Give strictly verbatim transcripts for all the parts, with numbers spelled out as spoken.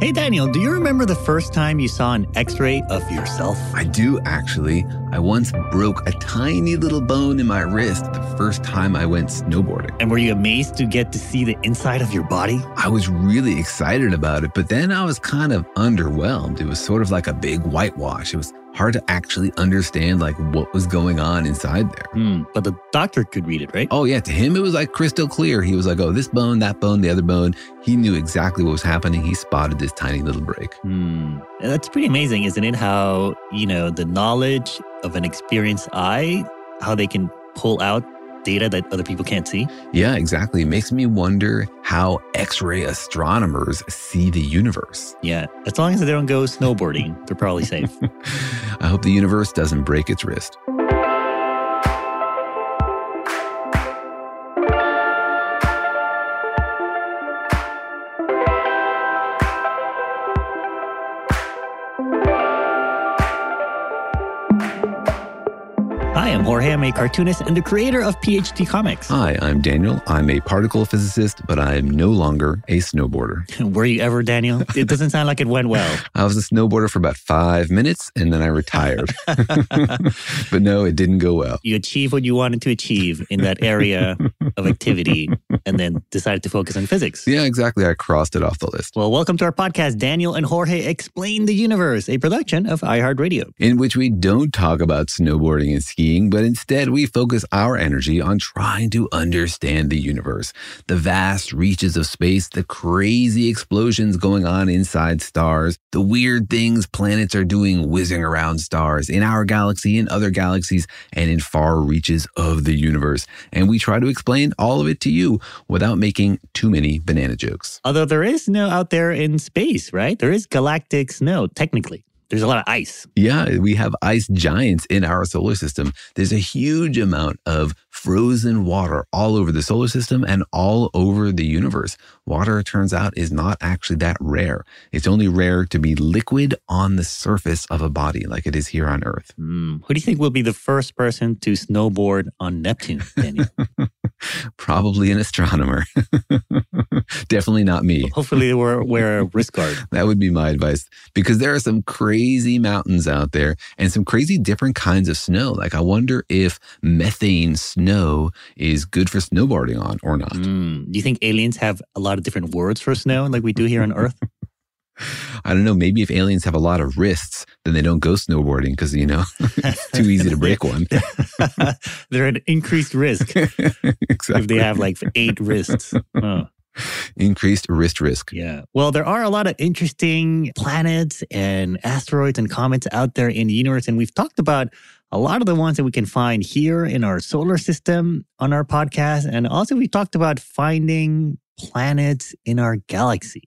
Hey, Daniel, do you remember the first time you saw an x-ray of yourself? I do, actually. I once broke a tiny little bone in my wrist the first time I went snowboarding. And were you amazed to get to see the inside of your body? I was really excited about it, but then I was kind of underwhelmed. It was sort of like a big whitewash. It was hard to actually understand like what was going on inside there. Mm, but the doctor could read it, right? Oh yeah, to him it was like crystal clear. He was like, oh, this bone, that bone, the other bone. He knew exactly what was happening. He spotted this tiny little break. Mm. That's pretty amazing, isn't it? How, you know, the knowledge of an experienced eye, how they can pull out data that other people can't see. Yeah, exactly. It makes me wonder how X-ray astronomers see the universe. Yeah, as long as they don't go snowboarding, they're probably safe. I hope the universe doesn't break its wrist. Hi, I'm Jorge. I'm a cartoonist and the creator of P H D Comics. Hi, I'm Daniel. I'm a particle physicist, but I am no longer a snowboarder. Were you ever, Daniel? It doesn't sound like it went well. I was a snowboarder for about five minutes and then I retired. But no, it didn't go well. You achieved what you wanted to achieve in that area of activity and then decided to focus on physics. Yeah, exactly. I crossed it off the list. Well, welcome to our podcast, Daniel and Jorge Explain the Universe, a production of iHeartRadio. In which we don't talk about snowboarding and skiing, but instead we focus our energy on trying to understand the universe, the vast reaches of space, the crazy explosions going on inside stars, the weird things planets are doing whizzing around stars in our galaxy, in other galaxies, and in far reaches of the universe. And we try to explain all of it to you without making too many banana jokes. Although there is snow out there in space, right? There is galactic snow, technically. There's a lot of ice. Yeah, we have ice giants in our solar system. There's a huge amount of frozen water all over the solar system and all over the universe. Water, it turns out, is not actually that rare. It's only rare to be liquid on the surface of a body like it is here on Earth. Mm. Who do you think will be the first person to snowboard on Neptune, Daniel? Probably an astronomer. Definitely not me. Hopefully we're, wear a wrist guard. That would be my advice, because there are some crazy mountains out there and some crazy different kinds of snow. Like, I wonder if methane snow is good for snowboarding on or not. Mm. Do you think aliens have a lot of different words for snow like we do here on Earth? I don't know. Maybe if aliens have a lot of wrists, then they don't go snowboarding because, you know, it's too easy to break one. They're at increased risk. Exactly. If they have like eight wrists. Oh. Increased wrist risk. Yeah. Well, there are a lot of interesting planets and asteroids and comets out there in the universe. And we've talked about a lot of the ones that we can find here in our solar system on our podcast. And also we talked about finding planets in our galaxy.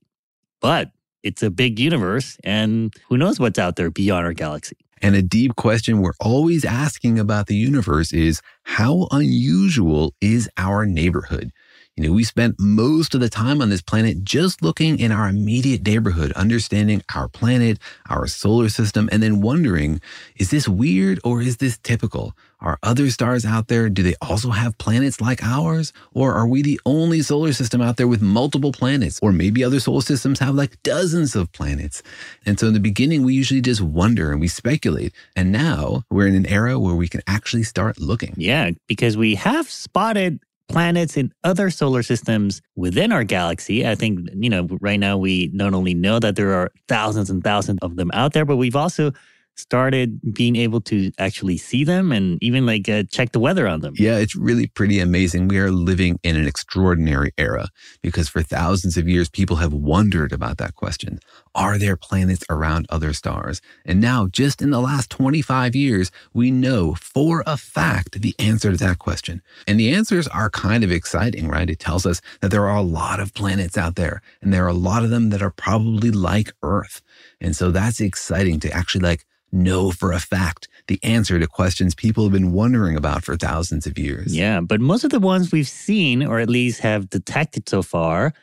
But it's a big universe, and who knows what's out there beyond our galaxy. And a deep question we're always asking about the universe is, how unusual is our neighborhood? You know, we spent most of the time on this planet just looking in our immediate neighborhood, understanding our planet, our solar system, and then wondering, is this weird or is this typical? Are other stars out there, do they also have planets like ours? Or are we the only solar system out there with multiple planets? Or maybe other solar systems have like dozens of planets. And so in the beginning, we usually just wonder and we speculate. And now we're in an era where we can actually start looking. Yeah, because we have spotted planets in other solar systems within our galaxy. I think, you know, right now we not only know that there are thousands and thousands of them out there, but we've also started being able to actually see them and even like uh, check the weather on them. Yeah, it's really pretty amazing. We are living in an extraordinary era because for thousands of years, people have wondered about that question. Are there planets around other stars? And now, just in the last twenty-five years, we know for a fact the answer to that question. And the answers are kind of exciting, right? It tells us that there are a lot of planets out there, and there are a lot of them that are probably like Earth. And so that's exciting to actually like know for a fact the answer to questions people have been wondering about for thousands of years. Yeah, but most of the ones we've seen, or at least have detected so far,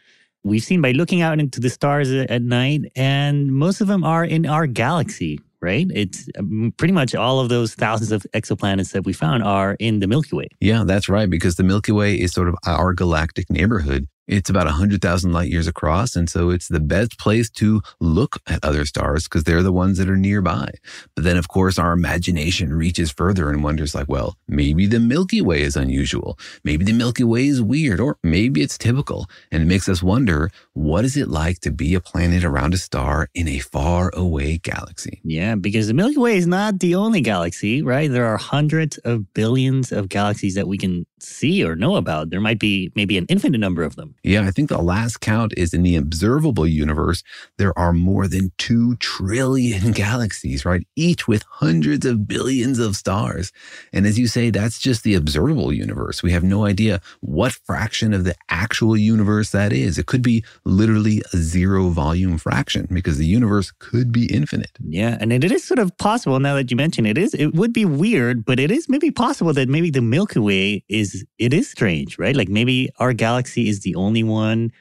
we've seen by looking out into the stars at night, and most of them are in our galaxy, right? It's pretty much all of those thousands of exoplanets that we found are in the Milky Way. Yeah, that's right, because the Milky Way is sort of our galactic neighborhood. It's about one hundred thousand light years across, and so it's the best place to look at other stars because they're the ones that are nearby. But then, of course, our imagination reaches further and wonders like, well, maybe the Milky Way is unusual. Maybe the Milky Way is weird, or maybe it's typical. And it makes us wonder, what is it like to be a planet around a star in a faraway galaxy? Yeah, because the Milky Way is not the only galaxy, right? There are hundreds of billions of galaxies that we can see or know about. There might be maybe an infinite number of them. Yeah, I think the last count is in the observable universe, there are more than two trillion galaxies, right? Each with hundreds of billions of stars. And as you say, that's just the observable universe. We have no idea what fraction of the actual universe that is. It could be literally a zero volume fraction because the universe could be infinite. Yeah, and it is sort of possible, now that you mention it, is, it would be weird, but it is maybe possible that maybe the Milky Way is, it is strange, right? Like maybe our galaxy is the only only one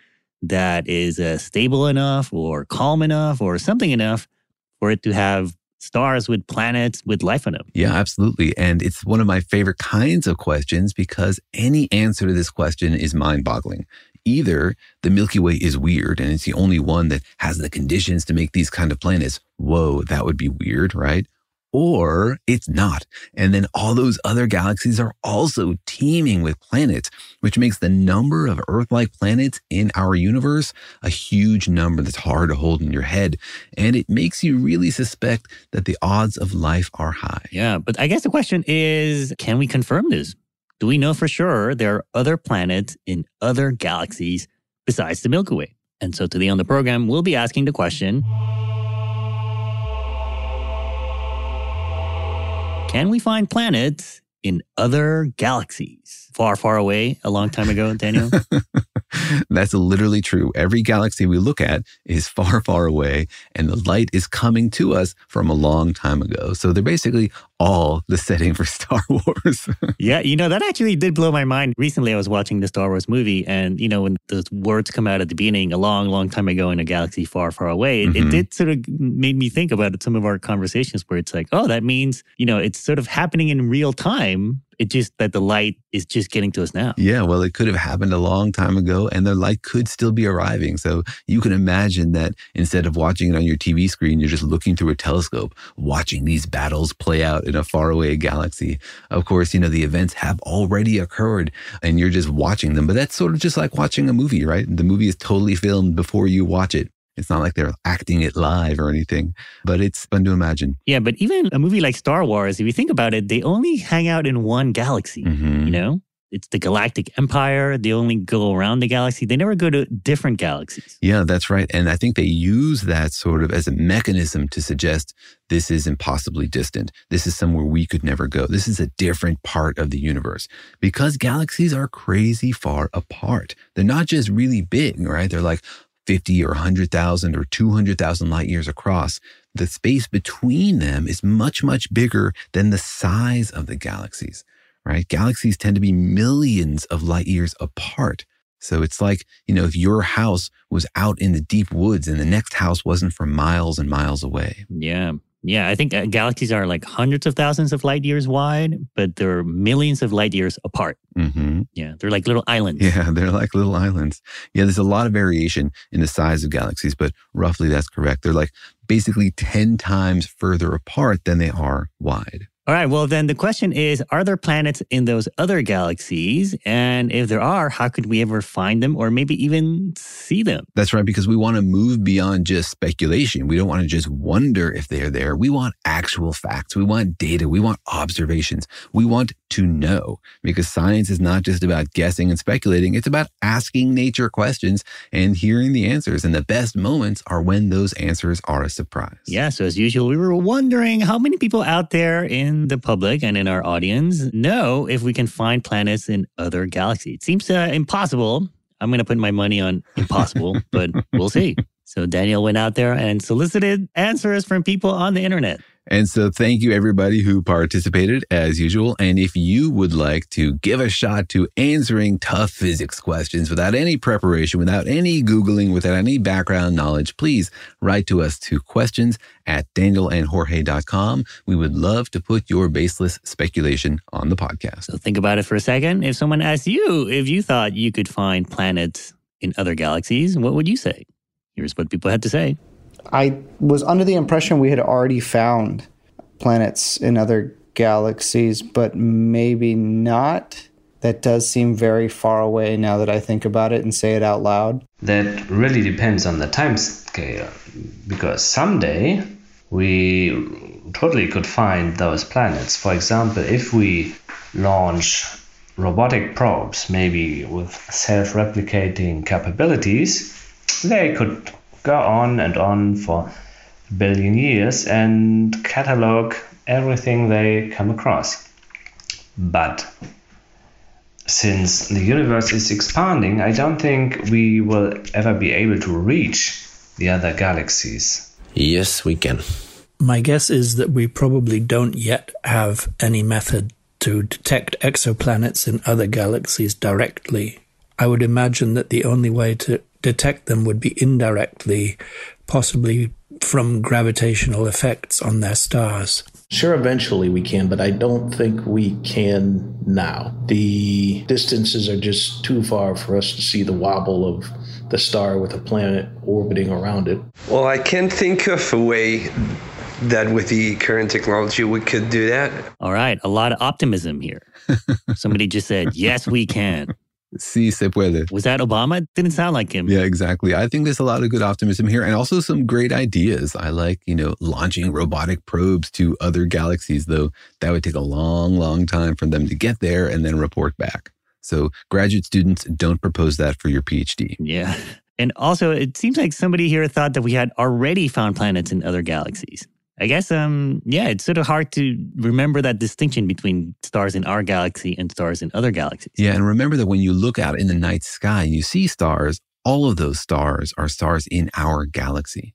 that is uh, stable enough or calm enough or something enough for it to have stars with planets with life on them. Yeah, absolutely. And it's one of my favorite kinds of questions because any answer to this question is mind-boggling. Either the Milky Way is weird and it's the only one that has the conditions to make these kind of planets. Whoa, that would be weird, right? Or it's not. And then all those other galaxies are also teeming with planets, which makes the number of Earth-like planets in our universe a huge number that's hard to hold in your head. And it makes you really suspect that the odds of life are high. Yeah, but I guess the question is, can we confirm this? Do we know for sure there are other planets in other galaxies besides the Milky Way? And so today on the program, we'll be asking the question, can we find planets in other galaxies? Far, far away, a long time ago, Daniel? That's literally true. Every galaxy we look at is far, far away, and the light is coming to us from a long time ago. So they're basically all the setting for Star Wars. Yeah, you know, that actually did blow my mind. Recently, I was watching the Star Wars movie, and, you know, when those words come out at the beginning, a long, long time ago in a galaxy far, far away, it, mm-hmm. it did sort of made me think about some of our conversations where it's like, oh, that means, you know, it's sort of happening in real time. It's just that the light is just getting to us now. Yeah, well, it could have happened a long time ago and the light could still be arriving. So you can imagine that instead of watching it on your T V screen, you're just looking through a telescope, watching these battles play out in a faraway galaxy. Of course, you know, the events have already occurred and you're just watching them. But that's sort of just like watching a movie, right? The movie is totally filmed before you watch it. It's not like they're acting it live or anything, but it's fun to imagine. Yeah, but even a movie like Star Wars, if you think about it, they only hang out in one galaxy, mm-hmm. you know? It's the Galactic Empire. They only go around the galaxy. They never go to different galaxies. Yeah, that's right. And I think they use that sort of as a mechanism to suggest this is impossibly distant. This is somewhere we could never go. This is a different part of the universe because galaxies are crazy far apart. They're not just really big, right? They're like fifty or one hundred thousand or two hundred thousand light years across. The space between them is much, much bigger than the size of the galaxies. Right? Galaxies tend to be millions of light years apart. So it's like, you know, if your house was out in the deep woods and the next house wasn't for miles and miles away. Yeah. Yeah. I think uh, galaxies are like hundreds of thousands of light years wide, but they're millions of light years apart. Mm-hmm. Yeah. They're like little islands. Yeah. They're like little islands. Yeah. There's a lot of variation in the size of galaxies, but roughly that's correct. They're like basically ten times further apart than they are wide. All right, well, then the question is, are there planets in those other galaxies? And if there are, how could we ever find them or maybe even see them? That's right, because we want to move beyond just speculation. We don't want to just wonder if they're there. We want actual facts. We want data. We want observations. We want to know, because science is not just about guessing and speculating. It's about asking nature questions and hearing the answers. And the best moments are when those answers are a surprise. Yeah, so as usual, we were wondering how many people out there in the public and in our audience know if we can find planets in other galaxies. It seems uh, impossible. I'm going to put my money on impossible, but we'll see. So Daniel went out there and solicited answers from people on the internet. And so thank you everybody who participated as usual. And if you would like to give a shot to answering tough physics questions without any preparation, without any Googling, without any background knowledge, please write to us to questions at daniel and jorge dot com. We would love to put your baseless speculation on the podcast. So think about it for a second. If someone asked you if you thought you could find planets in other galaxies, what would you say? Here's what people had to say. I was under the impression we had already found planets in other galaxies, but maybe not. That does seem very far away now that I think about it and say it out loud. That really depends on the time scale, because someday we totally could find those planets. For example, if we launch robotic probes, maybe with self-replicating capabilities, they could go on and on for a billion years and catalog everything they come across. But since the universe is expanding, I don't think we will ever be able to reach the other galaxies. Yes, we can. My guess is that we probably don't yet have any method to detect exoplanets in other galaxies directly. I would imagine that the only way to detect them would be indirectly, possibly from gravitational effects on their stars. Sure, eventually we can, but I don't think we can now. The distances are just too far for us to see the wobble of the star with a planet orbiting around it. Well, I can think of a way that with the current technology we could do that. All right, a lot of optimism here. Somebody just said, yes, we can. Si se puede. Was that Obama? It didn't sound like him. Yeah, exactly. I think there's a lot of good optimism here and also some great ideas. I like, you know, launching robotic probes to other galaxies, though that would take a long, long time for them to get there and then report back. So graduate students, don't propose that for your PhD. Yeah. And also, it seems like somebody here thought that we had already found planets in other galaxies. I guess, um, yeah, it's sort of hard to remember that distinction between stars in our galaxy and stars in other galaxies. Yeah, and remember that when you look out in the night sky and you see stars, all of those stars are stars in our galaxy.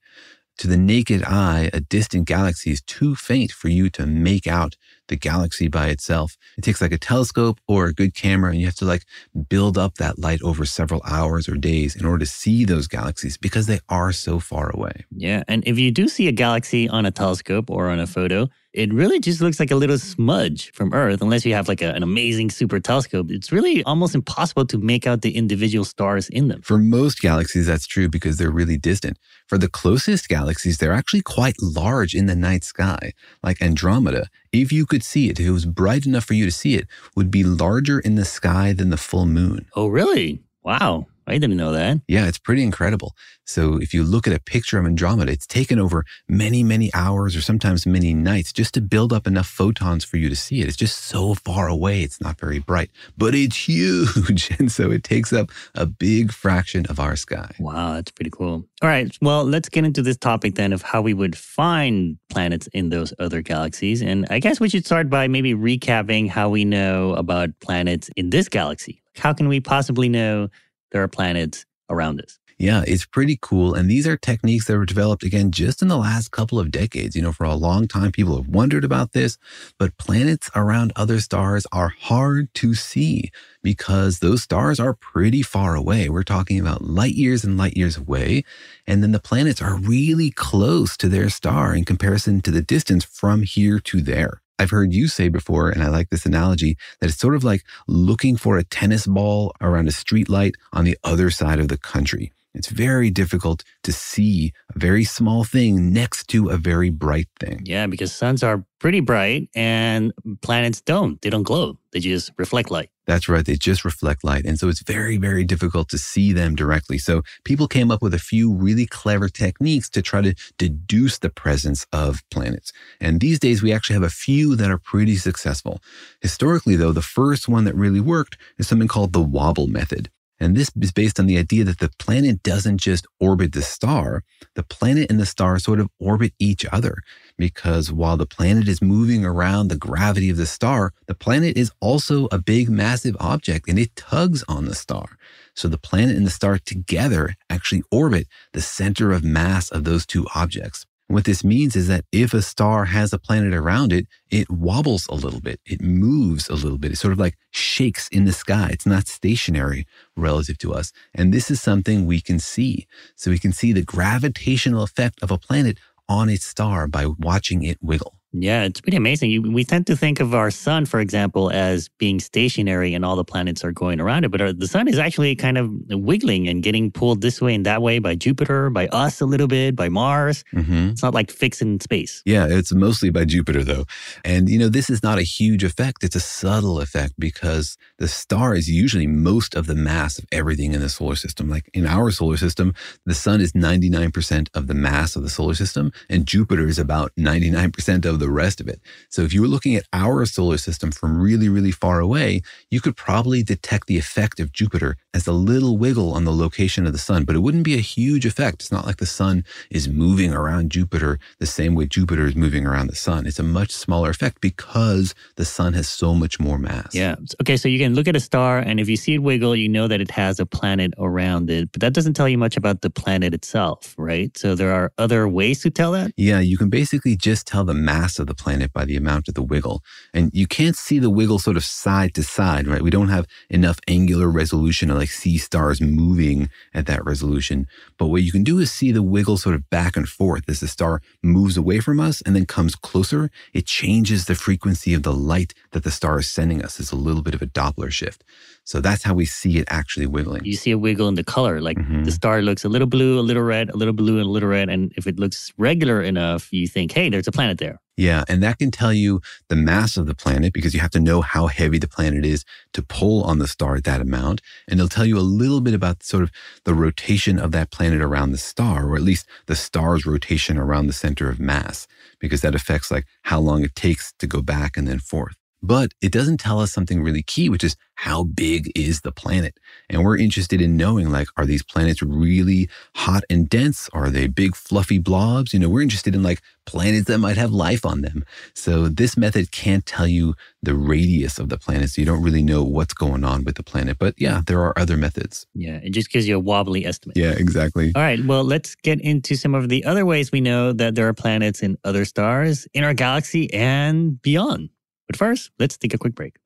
To the naked eye, a distant galaxy is too faint for you to make out the galaxy by itself. It takes like a telescope or a good camera, and you have to like build up that light over several hours or days in order to see those galaxies because they are so far away. Yeah, and if you do see a galaxy on a telescope or on a photo, it really just looks like a little smudge from Earth, unless you have like a, an amazing super telescope. It's really almost impossible to make out the individual stars in them. For most galaxies, that's true because they're really distant. For the closest galaxies, they're actually quite large in the night sky, like Andromeda. If you could see it, if it was bright enough for you to see it, would be larger in the sky than the full moon. Oh, really? Wow. I I didn't know that. Yeah, it's pretty incredible. So if you look at a picture of Andromeda, it's taken over many, many hours or sometimes many nights just to build up enough photons for you to see it. It's just so far away. It's not very bright, but it's huge. And so it takes up a big fraction of our sky. Wow, that's pretty cool. All right, well, let's get into this topic then of how we would find planets in those other galaxies. And I guess we should start by maybe recapping how we know about planets in this galaxy. How can we possibly know there are planets around us? Yeah, it's pretty cool. And these are techniques that were developed, again, just in the last couple of decades. You know, for a long time, people have wondered about this, but planets around other stars are hard to see because those stars are pretty far away. We're talking about light years and light years away. And then the planets are really close to their star in comparison to the distance from here to there. I've heard you say before, and I like this analogy, that it's sort of like looking for a tennis ball around a streetlight on the other side of the country. It's very difficult to see a very small thing next to a very bright thing. Yeah, because suns are pretty bright and planets don't. They don't glow. They just reflect light. That's right. They just reflect light. And so it's very, very difficult to see them directly. So people came up with a few really clever techniques to try to deduce the presence of planets. And these days, we actually have a few that are pretty successful. Historically, though, the first one that really worked is something called the wobble method. And this is based on the idea that the planet doesn't just orbit the star. The planet and the star sort of orbit each other because while the planet is moving around the gravity of the star, the planet is also a big, massive object and it tugs on the star. So the planet and the star together actually orbit the center of mass of those two objects. What this means is that if a star has a planet around it, it wobbles a little bit. It moves a little bit. It sort of like shakes in the sky. It's not stationary relative to us. And this is something we can see. So we can see the gravitational effect of a planet on its star by watching it wiggle. Yeah, it's pretty amazing. We tend to think of our sun, for example, as being stationary and all the planets are going around it. But our, the sun is actually kind of wiggling and getting pulled this way and that way by Jupiter, by us a little bit, by Mars. Mm-hmm. It's not like fixed in space. Yeah, it's mostly by Jupiter, though. And, you know, this is not a huge effect. It's a subtle effect because the star is usually most of the mass of everything in the solar system. Like in our solar system, the sun is ninety-nine percent of the mass of the solar system, and Jupiter is about ninety-nine percent of the rest of it. So if you were looking at our solar system from really, really far away, you could probably detect the effect of Jupiter as a little wiggle on the location of the sun, but it wouldn't be a huge effect. It's not like the sun is moving around Jupiter the same way Jupiter is moving around the sun. It's a much smaller effect because the sun has so much more mass. Yeah. Okay, so you can look at a star and if you see it wiggle, you know that it has a planet around it, but that doesn't tell you much about the planet itself, right? So there are other ways to tell that? Yeah, you can basically just tell the mass of the planet by the amount of the wiggle. And you can't see the wiggle sort of side to side, right? We don't have enough angular resolution to like see stars moving at that resolution. But what you can do is see the wiggle sort of back and forth as the star moves away from us and then comes closer. It changes the frequency of the light that the star is sending us. It's a little bit of a Doppler shift. So that's how we see it actually wiggling. You see a wiggle in the color, like mm-hmm. the star looks a little blue, a little red, a little blue, and a little red. And if it looks regular enough, you think, hey, there's a planet there. Yeah, and that can tell you the mass of the planet because you have to know how heavy the planet is to pull on the star at that amount. And it'll tell you a little bit about sort of the rotation of that planet around the star, or at least the star's rotation around the center of mass, because that affects like how long it takes to go back and then forth. But it doesn't tell us something really key, which is how big is the planet? And we're interested in knowing, like, are these planets really hot and dense? Are they big, fluffy blobs? You know, we're interested in, like, planets that might have life on them. So this method can't tell you the radius of the planet, so you don't really know what's going on with the planet. But, yeah, there are other methods. Yeah, it just gives you a wobbly estimate. Yeah, exactly. All right, well, let's get into some of the other ways we know that there are planets in other stars, in our galaxy, and beyond. But first, let's take a quick break.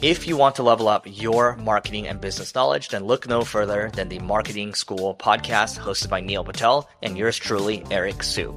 If you want to level up your marketing and business knowledge, then look no further than the Marketing School podcast hosted by Neil Patel and yours truly, Eric Siu.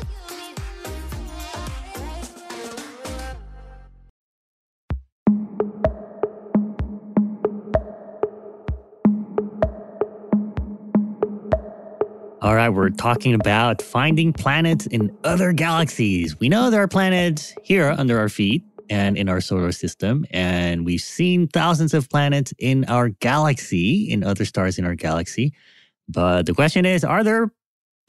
All right, we're talking about finding planets in other galaxies. We know there are planets here under our feet and in our solar system, and we've seen thousands of planets in our galaxy, in other stars in our galaxy. But the question is, are there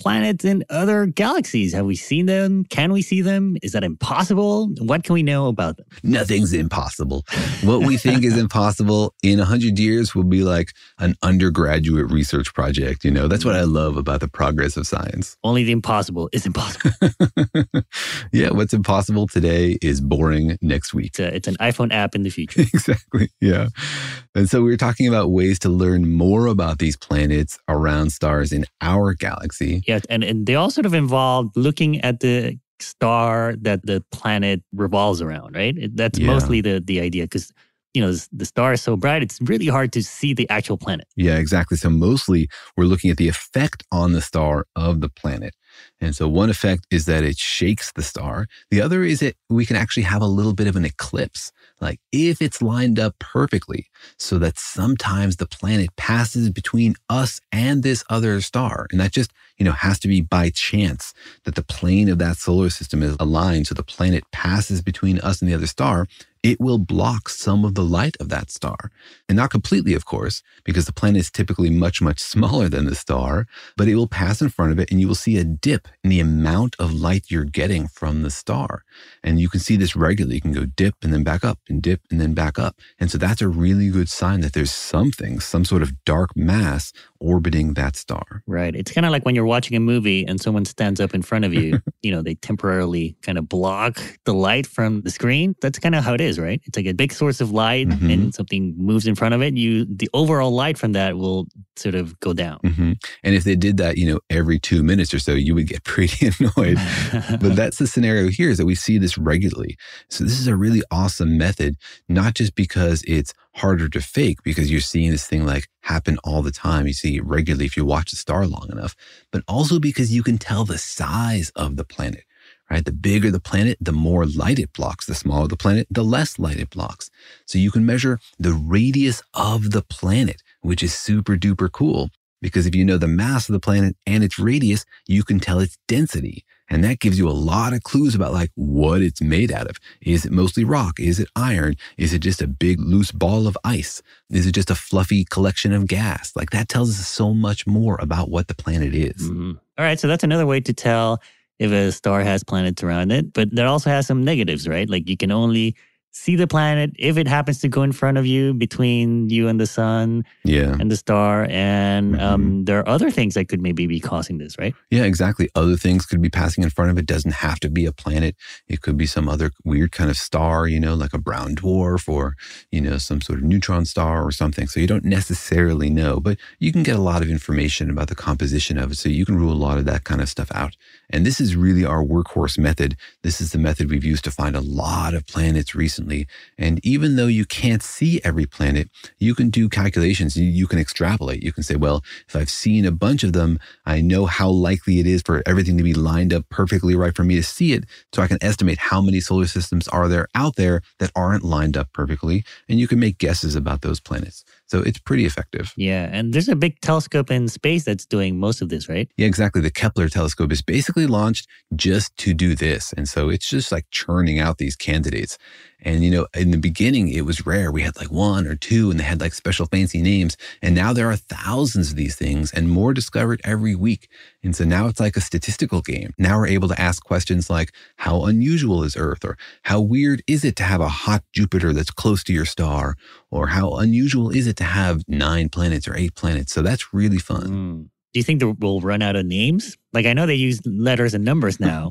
planets in other galaxies? Have we seen them? Can we see them? Is that impossible? What can we know about them? Nothing's impossible. What we think is impossible in one hundred years will be like an undergraduate research project. You know, that's what I love about the progress of science. Only the impossible is impossible. Yeah, what's impossible today is boring next week. It's, a, it's an iPhone app in the future. Exactly, yeah. And so we were talking about ways to learn more about these planets around stars in our galaxy. Yeah. Yes, and, and they all sort of involve looking at the star that the planet revolves around, right? That's yeah. mostly the, the idea because, you know, the star is so bright, it's really hard to see the actual planet. Yeah, exactly. So mostly we're looking at the effect on the star of the planet. And so one effect is that it shakes the star. The other is that we can actually have a little bit of an eclipse, like if it's lined up perfectly, so that sometimes the planet passes between us and this other star. And that just, you know, has to be by chance that the plane of that solar system is aligned so the planet passes between us and the other star. It will block some of the light of that star. And not completely, of course, because the planet is typically much, much smaller than the star, but it will pass in front of it and you will see a dip in the amount of light you're getting from the star. And you can see this regularly. You can go dip and then back up and dip and then back up. And so that's a really good sign that there's something, some sort of dark mass orbiting that star. Right. It's kind of like when you're watching a movie and someone stands up in front of you, you know, they temporarily kind of block the light from the screen. That's kind of how it is, right? It's like a big source of light mm-hmm. and something moves in front of it. You, the overall light from that will sort of go down. Mm-hmm. And if they did that, you know, every two minutes or so, you would get pretty annoyed. But that's the scenario here is that we see this regularly. So this is a really awesome method, not just because it's harder to fake because you're seeing this thing like happen all the time. You see it regularly if you watch the star long enough, but also because you can tell the size of the planet, right? The bigger the planet, the more light it blocks. The smaller the planet, the less light it blocks. So you can measure the radius of the planet, which is super duper cool because if you know the mass of the planet and its radius, you can tell its density. And that gives you a lot of clues about like what it's made out of. Is it mostly rock? Is it iron? Is it just a big loose ball of ice? Is it just a fluffy collection of gas? Like that tells us so much more about what the planet is. Mm-hmm. All right. So that's another way to tell if a star has planets around it. But that also has some negatives, right? Like you can only see the planet if it happens to go in front of you, between you and the sun yeah. and the star. And mm-hmm. um, there are other things that could maybe be causing this, right? Yeah, exactly. Other things could be passing in front of it. It doesn't have to be a planet. It could be some other weird kind of star, you know, like a brown dwarf or, you know, some sort of neutron star or something. So you don't necessarily know, but you can get a lot of information about the composition of it. So you can rule a lot of that kind of stuff out. And this is really our workhorse method. This is the method we've used to find a lot of planets recently. And even though you can't see every planet, you can do calculations. You, you can extrapolate. You can say, well, if I've seen a bunch of them, I know how likely it is for everything to be lined up perfectly right for me to see it. So I can estimate how many solar systems are there out there that aren't lined up perfectly. And you can make guesses about those planets. So it's pretty effective. Yeah. And there's a big telescope in space that's doing most of this, right? Yeah, exactly. The Kepler telescope is basically launched just to do this. And so it's just like churning out these candidates. And, you know, in the beginning, it was rare. We had like one or two and they had like special fancy names. And now there are thousands of these things and more discovered every week. And so now it's like a statistical game. Now we're able to ask questions like, how unusual is Earth? Or how weird is it to have a hot Jupiter that's close to your star? Or how unusual is it to have nine planets or eight planets? So that's really fun. Mm. Do you think that we'll run out of names? Like, I know they use letters and numbers now,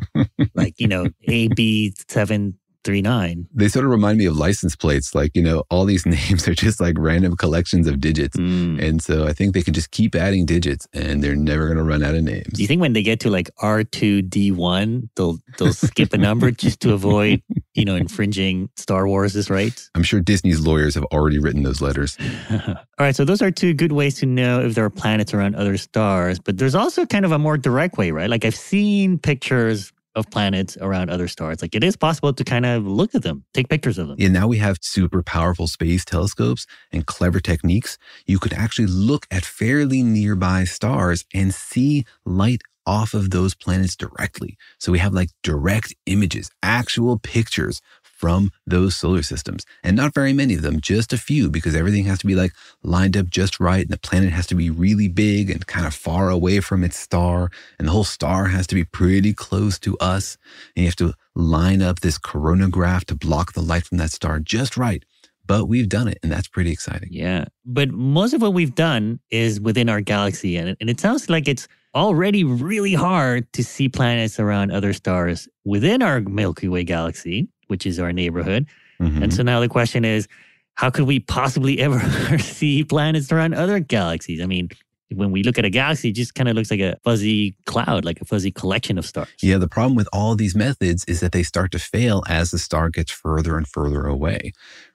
like, you know, A B seven three nine. They sort of remind me of license plates. Like, you know, all these names are just like random collections of digits. Mm. And so I think they can just keep adding digits and they're never going to run out of names. Do you think when they get to like R two D one, they'll they'll skip a number just to avoid, you know, infringing Star Wars' rights? I'm sure Disney's lawyers have already written those letters. All right. So those are two good ways to know if there are planets around other stars. But there's also kind of a more direct way, right? Like I've seen pictures of planets around other stars. Like it is possible to kind of look at them, take pictures of them. And now we have super powerful space telescopes and clever techniques. You could actually look at fairly nearby stars and see light off of those planets directly. So we have like direct images, actual pictures from those solar systems. And not very many of them, just a few, because everything has to be like lined up just right. And the planet has to be really big and kind of far away from its star. And the whole star has to be pretty close to us. And you have to line up this coronagraph to block the light from that star just right. But we've done it, and that's pretty exciting. Yeah. But most of what we've done is within our galaxy. And it, and it sounds like it's already really hard to see planets around other stars within our Milky Way galaxy, which is our neighborhood. Mm-hmm. And so now the question is, how could we possibly ever see planets around other galaxies? I mean, when we look at a galaxy, it just kind of looks like a fuzzy cloud, like a fuzzy collection of stars. Yeah, the problem with all these methods is that they start to fail as the star gets further and further away,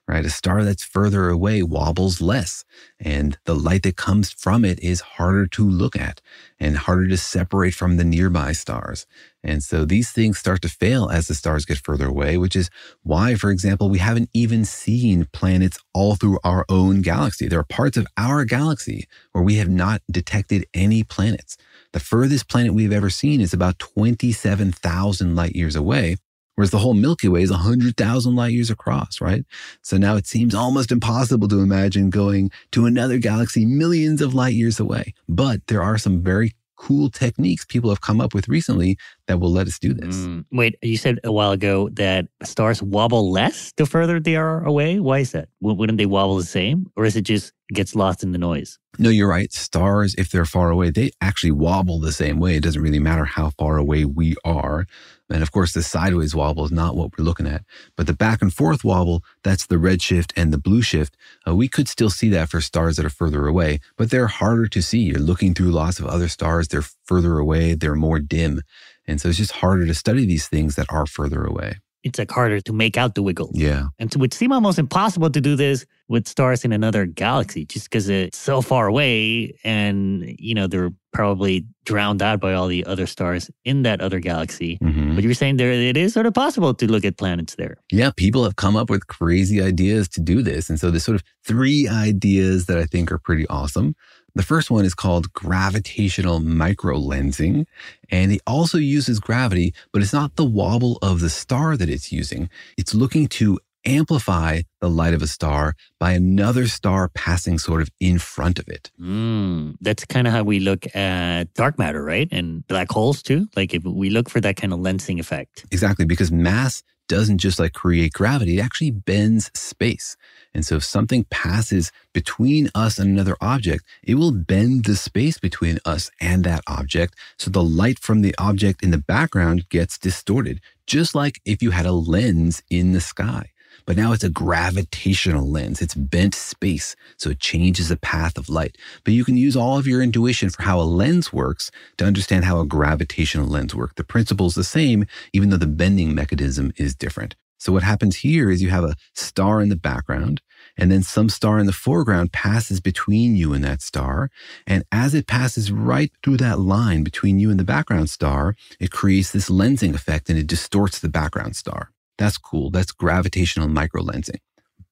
right? A star that's further away wobbles less, and the light that comes from it is harder to look at and harder to separate from the nearby stars. And so these things start to fail as the stars get further away, which is why, for example, we haven't even seen planets all through our own galaxy. There are parts of our galaxy where we have not detected any planets. The furthest planet we've ever seen is about twenty-seven thousand light years away, whereas the whole Milky Way is one hundred thousand light years across, right? So now it seems almost impossible to imagine going to another galaxy millions of light years away. But there are some very cool techniques people have come up with recently that will let us do this. Mm. Wait, you said a while ago that stars wobble less the further they are away. Why is that? Wouldn't they wobble the same? Or is it just gets lost in the noise? No, you're right. Stars, if they're far away, they actually wobble the same way. It doesn't really matter how far away we are. And of course, the sideways wobble is not what we're looking at. But the back and forth wobble, that's the red shift and the blue shift. Uh, we could still see that for stars that are further away, but they're harder to see. You're looking through lots of other stars. They're further away. They're more dim. And so it's just harder to study these things that are further away. It's like harder to make out the wiggles. Yeah. And so it would seem almost impossible to do this with stars in another galaxy just because it's so far away and, you know, they're probably drowned out by all the other stars in that other galaxy. Mm-hmm. But you're saying there it is sort of possible to look at planets there. Yeah, people have come up with crazy ideas to do this. And so there's sort of three ideas that I think are pretty awesome. The first one is called gravitational microlensing, and it also uses gravity, but it's not the wobble of the star that it's using. It's looking to amplify the light of a star by another star passing sort of in front of it. Mm, that's kind of how we look at dark matter, right? And black holes too. Like if we look for that kind of lensing effect. Exactly, because mass doesn't just like create gravity, it actually bends space. And so if something passes between us and another object, it will bend the space between us and that object. So the light from the object in the background gets distorted, just like if you had a lens in the sky. But now it's a gravitational lens. It's bent space, so it changes the path of light. But you can use all of your intuition for how a lens works to understand how a gravitational lens works. The principle's the same, even though the bending mechanism is different. So what happens here is you have a star in the background, and then some star in the foreground passes between you and that star. And as it passes right through that line between you and the background star, it creates this lensing effect and it distorts the background star. That's cool. That's gravitational microlensing.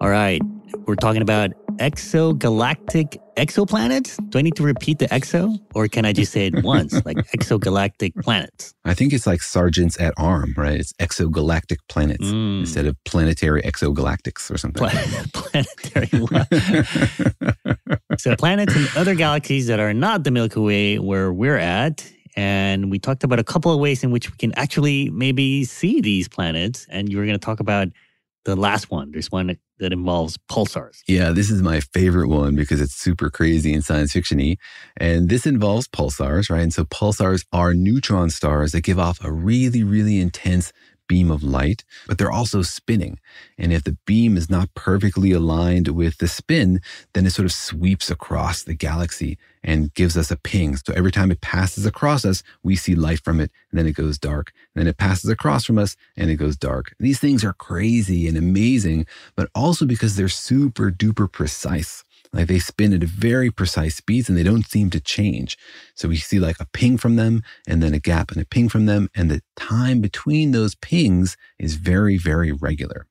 All right, we're talking about exogalactic exoplanets. Do I need to repeat the exo, or can I just say it once, like exogalactic planets? I think it's like sergeants at arm, right? It's exogalactic planets mm. instead of planetary exogalactics or something. Planet, planetary. So planets in other galaxies that are not the Milky Way where we're at. And we talked about a couple of ways in which we can actually maybe see these planets. And you were going to talk about the last one. There's one that, that involves pulsars. Yeah, this is my favorite one because it's super crazy and science fiction-y. And this involves pulsars, right? And so pulsars are neutron stars that give off a really, really intense beam of light, but they're also spinning. And if the beam is not perfectly aligned with the spin, then it sort of sweeps across the galaxy and gives us a ping. So every time it passes across us, we see light from it, and then it goes dark. And then it passes across from us, and it goes dark. These things are crazy and amazing, but also because they're super duper precise. Like they spin at very precise speeds and they don't seem to change. So we see like a ping from them and then a gap and a ping from them. And the time between those pings is very, very regular.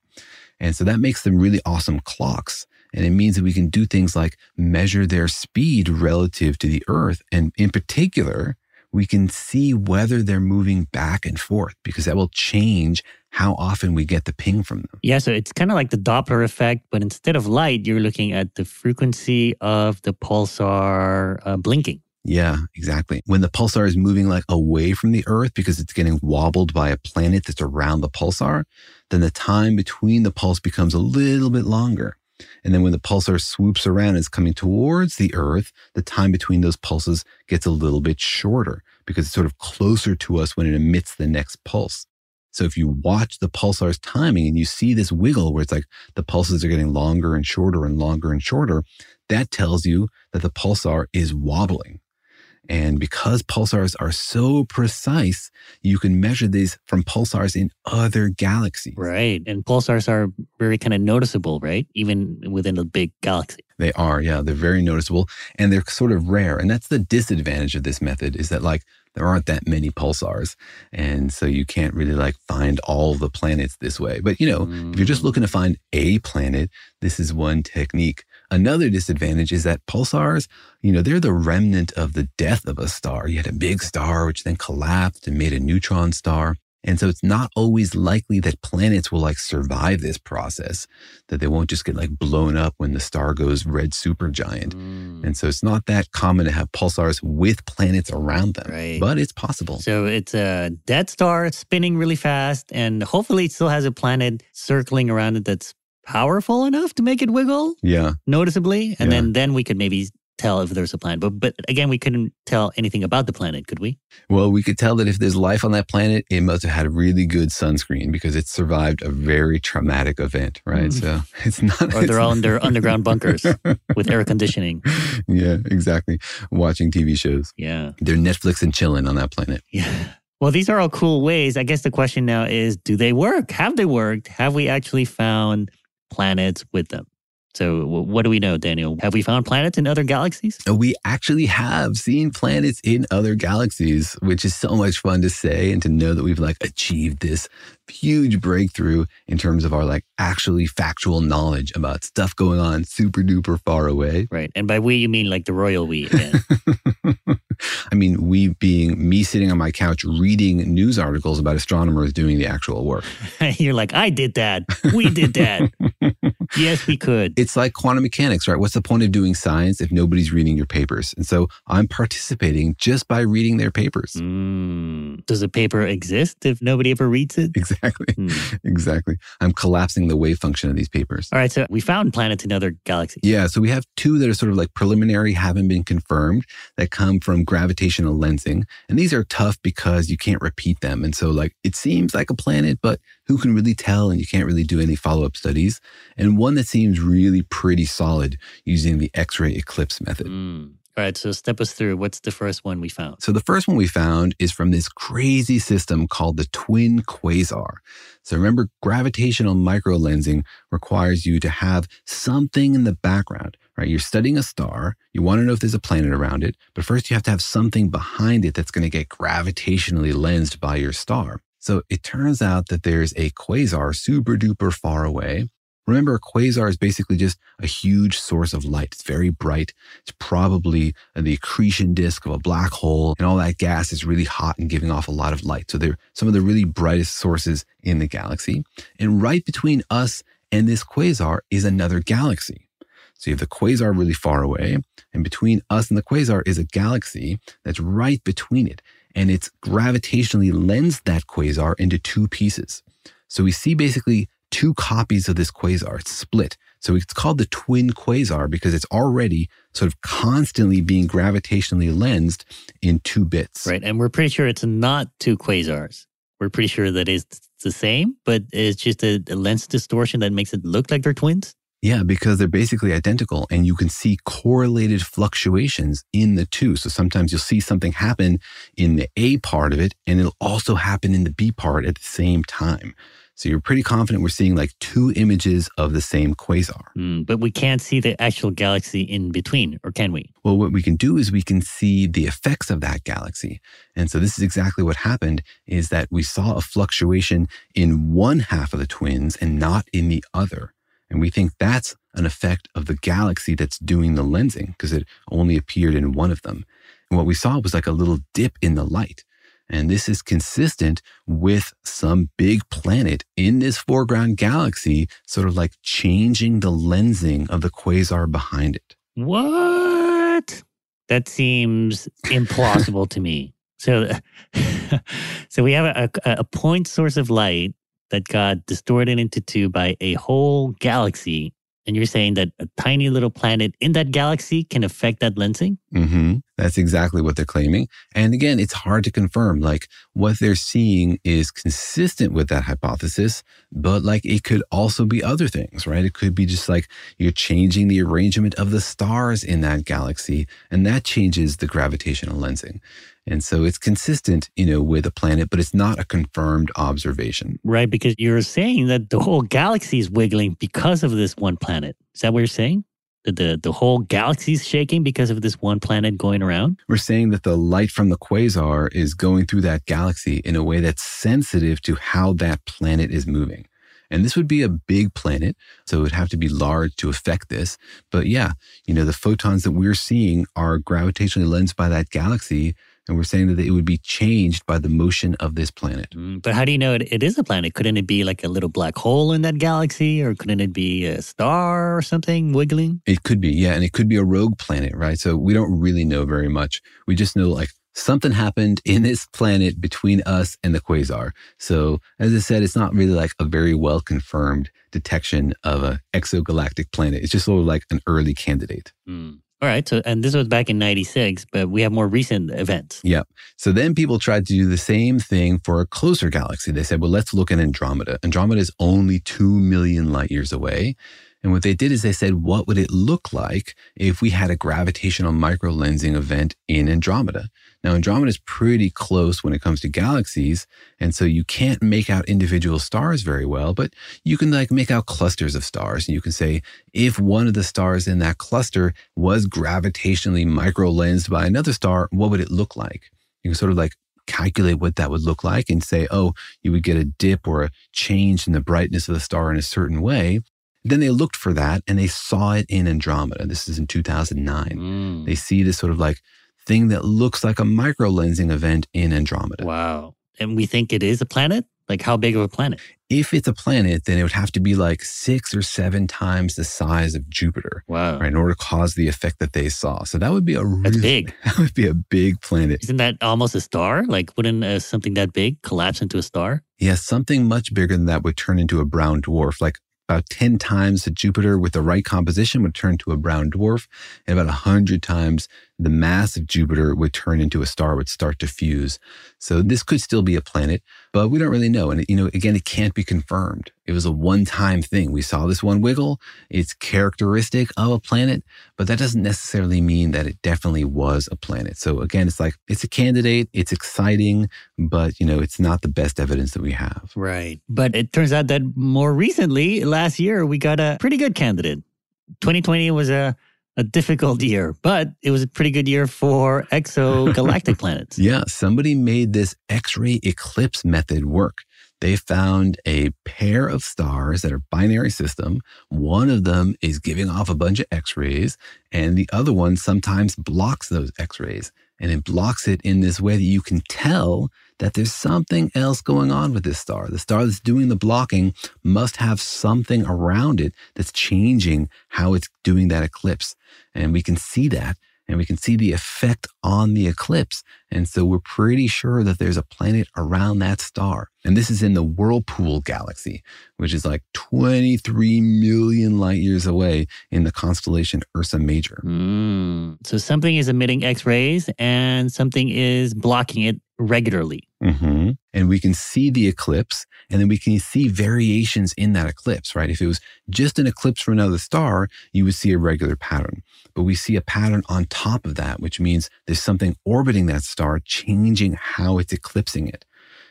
And so that makes them really awesome clocks. And it means that we can do things like measure their speed relative to the Earth. And in particular, we can see whether they're moving back and forth, because that will change how often we get the ping from them. Yeah, so it's kind of like the Doppler effect, but instead of light, you're looking at the frequency of the pulsar uh, blinking. Yeah, exactly. When the pulsar is moving like away from the Earth because it's getting wobbled by a planet that's around the pulsar, then the time between the pulse becomes a little bit longer. And then when the pulsar swoops around and is coming towards the Earth, the time between those pulses gets a little bit shorter because it's sort of closer to us when it emits the next pulse. So if you watch the pulsar's timing and you see this wiggle where it's like the pulses are getting longer and shorter and longer and shorter, that tells you that the pulsar is wobbling. And because pulsars are so precise, you can measure these from pulsars in other galaxies. Right. And pulsars are very kind of noticeable, right? Even within a big galaxy. They are, yeah. They're very noticeable and they're sort of rare. And that's the disadvantage of this method is that like there aren't that many pulsars. And so you can't really like find all the planets this way. But, you know, mm. if you're just looking to find a planet, this is one technique. Another disadvantage is that pulsars, you know, they're the remnant of the death of a star. You had a big star, which then collapsed and made a neutron star. And so it's not always likely that planets will like survive this process, that they won't just get like blown up when the star goes red supergiant. Mm. And so it's not that common to have pulsars with planets around them, right. But it's possible. So it's a dead star spinning really fast and hopefully it still has a planet circling around it that's powerful enough to make it wiggle yeah. noticeably. And yeah. then, then we could maybe tell if there's a planet. But, but again, we couldn't tell anything about the planet, could we? Well, we could tell that if there's life on that planet, it must have had really good sunscreen because it survived a very traumatic event, right? Mm. So it's not... Or they're all in their underground bunkers with air conditioning. Yeah, exactly. Watching T V shows. Yeah. They're Netflix and chilling on that planet. Yeah. Well, these are all cool ways. I guess the question now is, do they work? Have they worked? Have we actually found planets with them? So what do we know, Daniel? Have we found planets in other galaxies? We actually have seen planets in other galaxies, which is so much fun to say and to know that we've like achieved this huge breakthrough in terms of our like actually factual knowledge about stuff going on super duper far away. Right. And by we, you mean like the royal we again. I mean, we being me sitting on my couch reading news articles about astronomers doing the actual work. You're like, I did that. We did that. Yes, we could. It's like quantum mechanics, right? What's the point of doing science if nobody's reading your papers? And so I'm participating just by reading their papers. Mm. Does a paper exist if nobody ever reads it? Exactly. Mm. Exactly. I'm collapsing the wave function of these papers. All right. So we found planets in other galaxies. Yeah. So we have two that are sort of like preliminary, haven't been confirmed, that come from gravitational lensing. And these are tough because you can't repeat them. And so like it seems like a planet, but who can really tell? And you can't really do any follow-up studies. And one that seems really pretty solid using the X-ray eclipse method. Mm. All right, so step us through. What's the first one we found? So the first one we found is from this crazy system called the Twin Quasar. So remember, gravitational microlensing requires you to have something in the background, right? You're studying a star. You want to know if there's a planet around it. But first, you have to have something behind it that's going to get gravitationally lensed by your star. So it turns out that there's a quasar super duper far away. Remember, a quasar is basically just a huge source of light. It's very bright. It's probably the accretion disk of a black hole, and all that gas is really hot and giving off a lot of light. So they're some of the really brightest sources in the galaxy. And right between us and this quasar is another galaxy. So you have the quasar really far away, and between us and the quasar is a galaxy that's right between it. And it's gravitationally lensed that quasar into two pieces. So we see basically two copies of this quasar. It's split. So it's called the twin quasar because it's already sort of constantly being gravitationally lensed in two bits. Right. And we're pretty sure it's not two quasars. We're pretty sure that it's the same, but it's just a, a lens distortion that makes it look like they're twins. Yeah, because they're basically identical and you can see correlated fluctuations in the two. So sometimes you'll see something happen in the A part of it and it'll also happen in the B part at the same time. So you're pretty confident we're seeing like two images of the same quasar. Mm, but we can't see the actual galaxy in between, or can we? Well, what we can do is we can see the effects of that galaxy. And so this is exactly what happened is that we saw a fluctuation in one half of the twins and not in the other. And we think that's an effect of the galaxy that's doing the lensing because it only appeared in one of them. And what we saw was like a little dip in the light. And this is consistent with some big planet in this foreground galaxy, sort of like changing the lensing of the quasar behind it. What? That seems implausible to me. So, so we have a, a, a point source of light that got distorted into two by a whole galaxy. And you're saying that a tiny little planet in that galaxy can affect that lensing? Mm-hmm. That's exactly what they're claiming. And again, it's hard to confirm. Like, what they're seeing is consistent with that hypothesis, but like it could also be other things, right? It could be just like you're changing the arrangement of the stars in that galaxy, and that changes the gravitational lensing. And so it's consistent, you know, with a planet, but it's not a confirmed observation. Right, because you're saying that the whole galaxy is wiggling because of this one planet. Is that what you're saying? That the, the whole galaxy is shaking because of this one planet going around? We're saying that the light from the quasar is going through that galaxy in a way that's sensitive to how that planet is moving. And this would be a big planet, so it would have to be large to affect this. But yeah, you know, the photons that we're seeing are gravitationally lensed by that galaxy. And we're saying that it would be changed by the motion of this planet. Mm, but how do you know it, it is a planet? Couldn't it be like a little black hole in that galaxy? Or couldn't it be a star or something wiggling? It could be, yeah. And it could be a rogue planet, right? So we don't really know very much. We just know like something happened in this planet between us and the quasar. So as I said, it's not really like a very well-confirmed detection of an exogalactic planet. It's just sort of like an early candidate. Mm. All right. So, and this was back in ninety-six, but we have more recent events. Yeah. So then people tried to do the same thing for a closer galaxy. They said, well, let's look at Andromeda. Andromeda is only two million light years away. And what they did is they said, what would it look like if we had a gravitational microlensing event in Andromeda? Now, Andromeda is pretty close when it comes to galaxies, and so you can't make out individual stars very well, but you can like make out clusters of stars, and you can say if one of the stars in that cluster was gravitationally microlensed by another star, what would it look like? You can sort of like calculate what that would look like and say, oh, you would get a dip or a change in the brightness of the star in a certain way. Then they looked for that, and they saw it in Andromeda. This is in two thousand nine. Mm. They see this sort of like thing that looks like a microlensing event in Andromeda. Wow. And we think it is a planet? Like how big of a planet? If it's a planet, then it would have to be like six or seven times the size of Jupiter. Wow. Right, in order to cause the effect that they saw. So that would be a really, That's big. That would be a big planet. Isn't that almost a star? Like wouldn't uh, something that big collapse into a star? Yeah, something much bigger than that would turn into a brown dwarf. Like about ten times the Jupiter with the right composition would turn to a brown dwarf, and about one hundred times the mass of Jupiter would turn into a star, would start to fuse. So this could still be a planet, but we don't really know. And, you know, again, it can't be confirmed. It was a one-time thing. We saw this one wiggle. It's characteristic of a planet, but that doesn't necessarily mean that it definitely was a planet. So again, it's like, it's a candidate, it's exciting, but, you know, it's not the best evidence that we have. Right. But it turns out that more recently, last year, we got a pretty good candidate. twenty twenty was a A difficult year, but it was a pretty good year for exogalactic planets. Yeah, somebody made this X-ray eclipse method work. They found a pair of stars that are binary system. One of them is giving off a bunch of X-rays, and the other one sometimes blocks those X-rays. And it blocks it in this way that you can tell that there's something else going on with this star. The star that's doing the blocking must have something around it that's changing how it's doing that eclipse. And we can see that, and we can see the effect on the eclipse. And so we're pretty sure that there's a planet around that star. And this is in the Whirlpool galaxy, which is like twenty-three million light years away in the constellation Ursa Major. Mm. So something is emitting X-rays and something is blocking it regularly. Mm-hmm. And we can see the eclipse, and then we can see variations in that eclipse, right? If it was just an eclipse from another star, you would see a regular pattern. But we see a pattern on top of that, which means there's something orbiting that star changing how it's eclipsing it.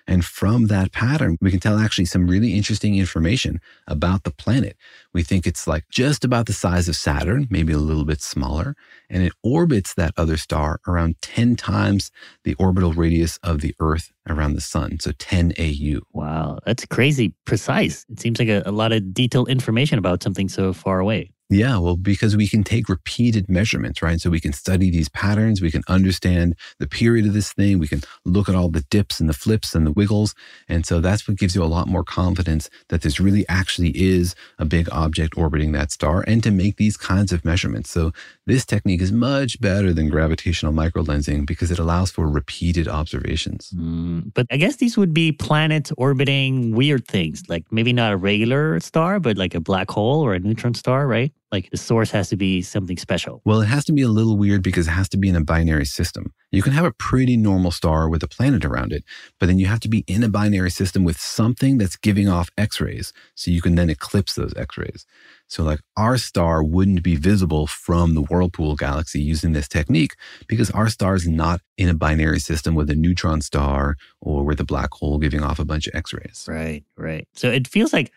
And from that pattern, we can tell actually some really interesting information about the planet. We think it's like just about the size of Saturn, maybe a little bit smaller, and it orbits that other star around ten times the orbital radius of the Earth around the sun, so ten A U. Wow, that's crazy precise. It seems like a, a lot of detailed information about something so far away. Yeah, well, because we can take repeated measurements, right? So we can study these patterns. We can understand the period of this thing. We can look at all the dips and the flips and the wiggles. And so that's what gives you a lot more confidence that this really actually is a big object orbiting that star, and to make these kinds of measurements. So this technique is much better than gravitational microlensing because it allows for repeated observations. Mm, but I guess these would be planets orbiting weird things, like maybe not a regular star, but like a black hole or a neutron star, right? Like the source has to be something special. Well, it has to be a little weird because it has to be in a binary system. You can have a pretty normal star with a planet around it, but then you have to be in a binary system with something that's giving off X-rays, so you can then eclipse those X-rays. So like our star wouldn't be visible from the Whirlpool galaxy using this technique because our star is not in a binary system with a neutron star or with a black hole giving off a bunch of X-rays. Right, right. So it feels like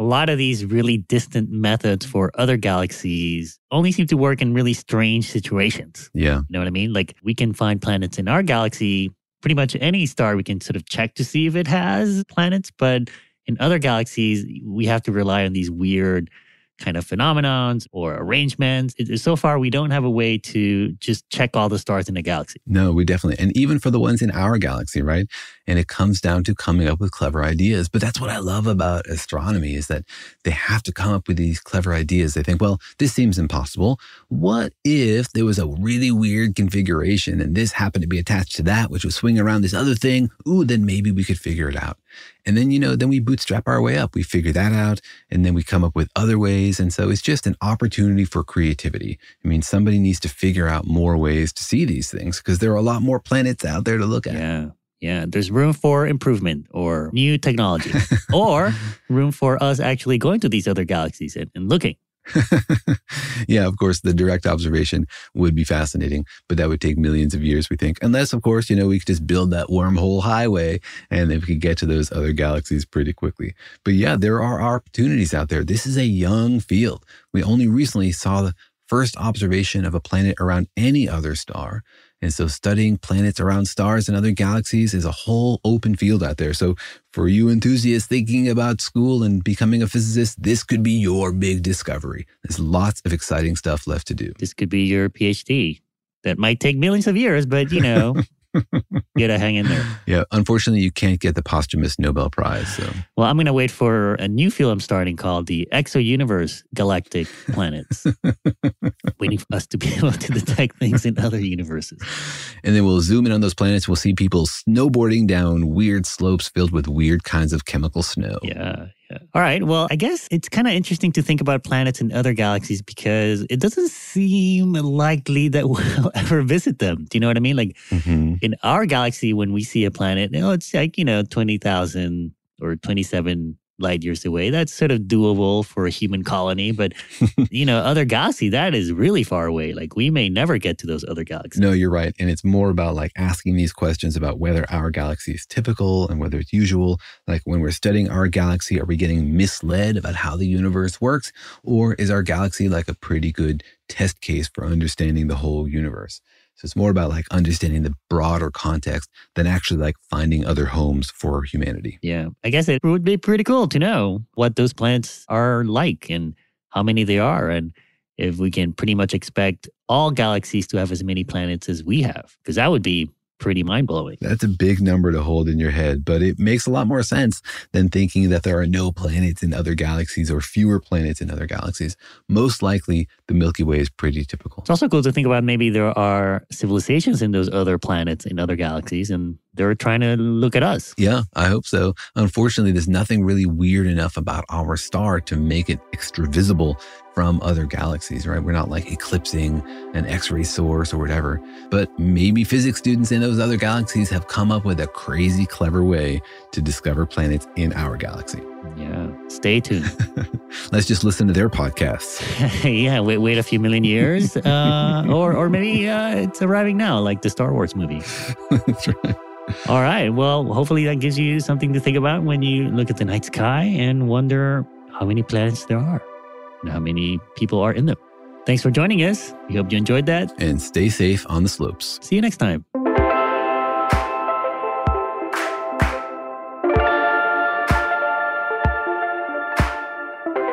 a lot of these really distant methods for other galaxies only seem to work in really strange situations. Yeah. You know what I mean? Like we can find planets in our galaxy, pretty much any star we can sort of check to see if it has planets. But in other galaxies, we have to rely on these weird kind of phenomenons or arrangements. It, so far, we don't have a way to just check all the stars in the galaxy. No, we definitely. And even for the ones in our galaxy, right? And it comes down to coming up with clever ideas. But that's what I love about astronomy is that they have to come up with these clever ideas. They think, well, this seems impossible. What if there was a really weird configuration and this happened to be attached to that, which was swinging around this other thing? Ooh, then maybe we could figure it out. And then, you know, then we bootstrap our way up. We figure that out, and then we come up with other ways. And so it's just an opportunity for creativity. I mean, somebody needs to figure out more ways to see these things because there are a lot more planets out there to look at. Yeah. Yeah, there's room for improvement or new technology or room for us actually going to these other galaxies and, and looking. Yeah, of course, the direct observation would be fascinating, but that would take millions of years, we think. Unless, of course, you know, we could just build that wormhole highway and then we could get to those other galaxies pretty quickly. But yeah, there are opportunities out there. This is a young field. We only recently saw the first observation of a planet around any other star. And so studying planets around stars and other galaxies is a whole open field out there. So for you enthusiasts thinking about school and becoming a physicist, this could be your big discovery. There's lots of exciting stuff left to do. This could be your PhD. That might take millions of years, but you know, you gotta hang in there. Yeah, unfortunately, you can't get the posthumous Nobel Prize. So. Well, I'm going to wait for a new field I'm starting called the Exo-Universe Galactic Planets. Waiting for us to be able to detect things in other universes. And then we'll zoom in on those planets. We'll see people snowboarding down weird slopes filled with weird kinds of chemical snow. Yeah, yeah. All right. Well, I guess it's kind of interesting to think about planets in other galaxies because it doesn't seem likely that we'll ever visit them. Do you know what I mean? Like mm-hmm. in our galaxy, when we see a planet, you know, it's like, you know, twenty thousand or twenty-seven light years away. That's sort of doable for a human colony. But, you know, other galaxy, that is really far away. Like we may never get to those other galaxies. No, you're right. And it's more about like asking these questions about whether our galaxy is typical and whether it's usual. Like when we're studying our galaxy, are we getting misled about how the universe works? Or is our galaxy like a pretty good test case for understanding the whole universe? So it's more about like understanding the broader context than actually like finding other homes for humanity. Yeah, I guess it would be pretty cool to know what those planets are like and how many they are. And if we can pretty much expect all galaxies to have as many planets as we have, because that would be pretty mind-blowing. That's a big number to hold in your head, but it makes a lot more sense than thinking that there are no planets in other galaxies or fewer planets in other galaxies. Most likely, the Milky Way is pretty typical. It's also cool to think about maybe there are civilizations in those other planets in other galaxies, and they're trying to look at us. Yeah, I hope so. Unfortunately, there's nothing really weird enough about our star to make it extra visible from other galaxies, right? We're not like eclipsing an X-ray source or whatever. But maybe physics students in those other galaxies have come up with a crazy, clever way to discover planets in our galaxy. Yeah, stay tuned. Let's just listen to their podcasts. Yeah, wait, wait a few million years. Uh, or, or maybe uh, it's arriving now, like the Star Wars movie. That's right. All right. Well, hopefully that gives you something to think about when you look at the night sky and wonder how many planets there are and how many people are in them. Thanks for joining us. We hope you enjoyed that. And stay safe on the slopes. See you next time.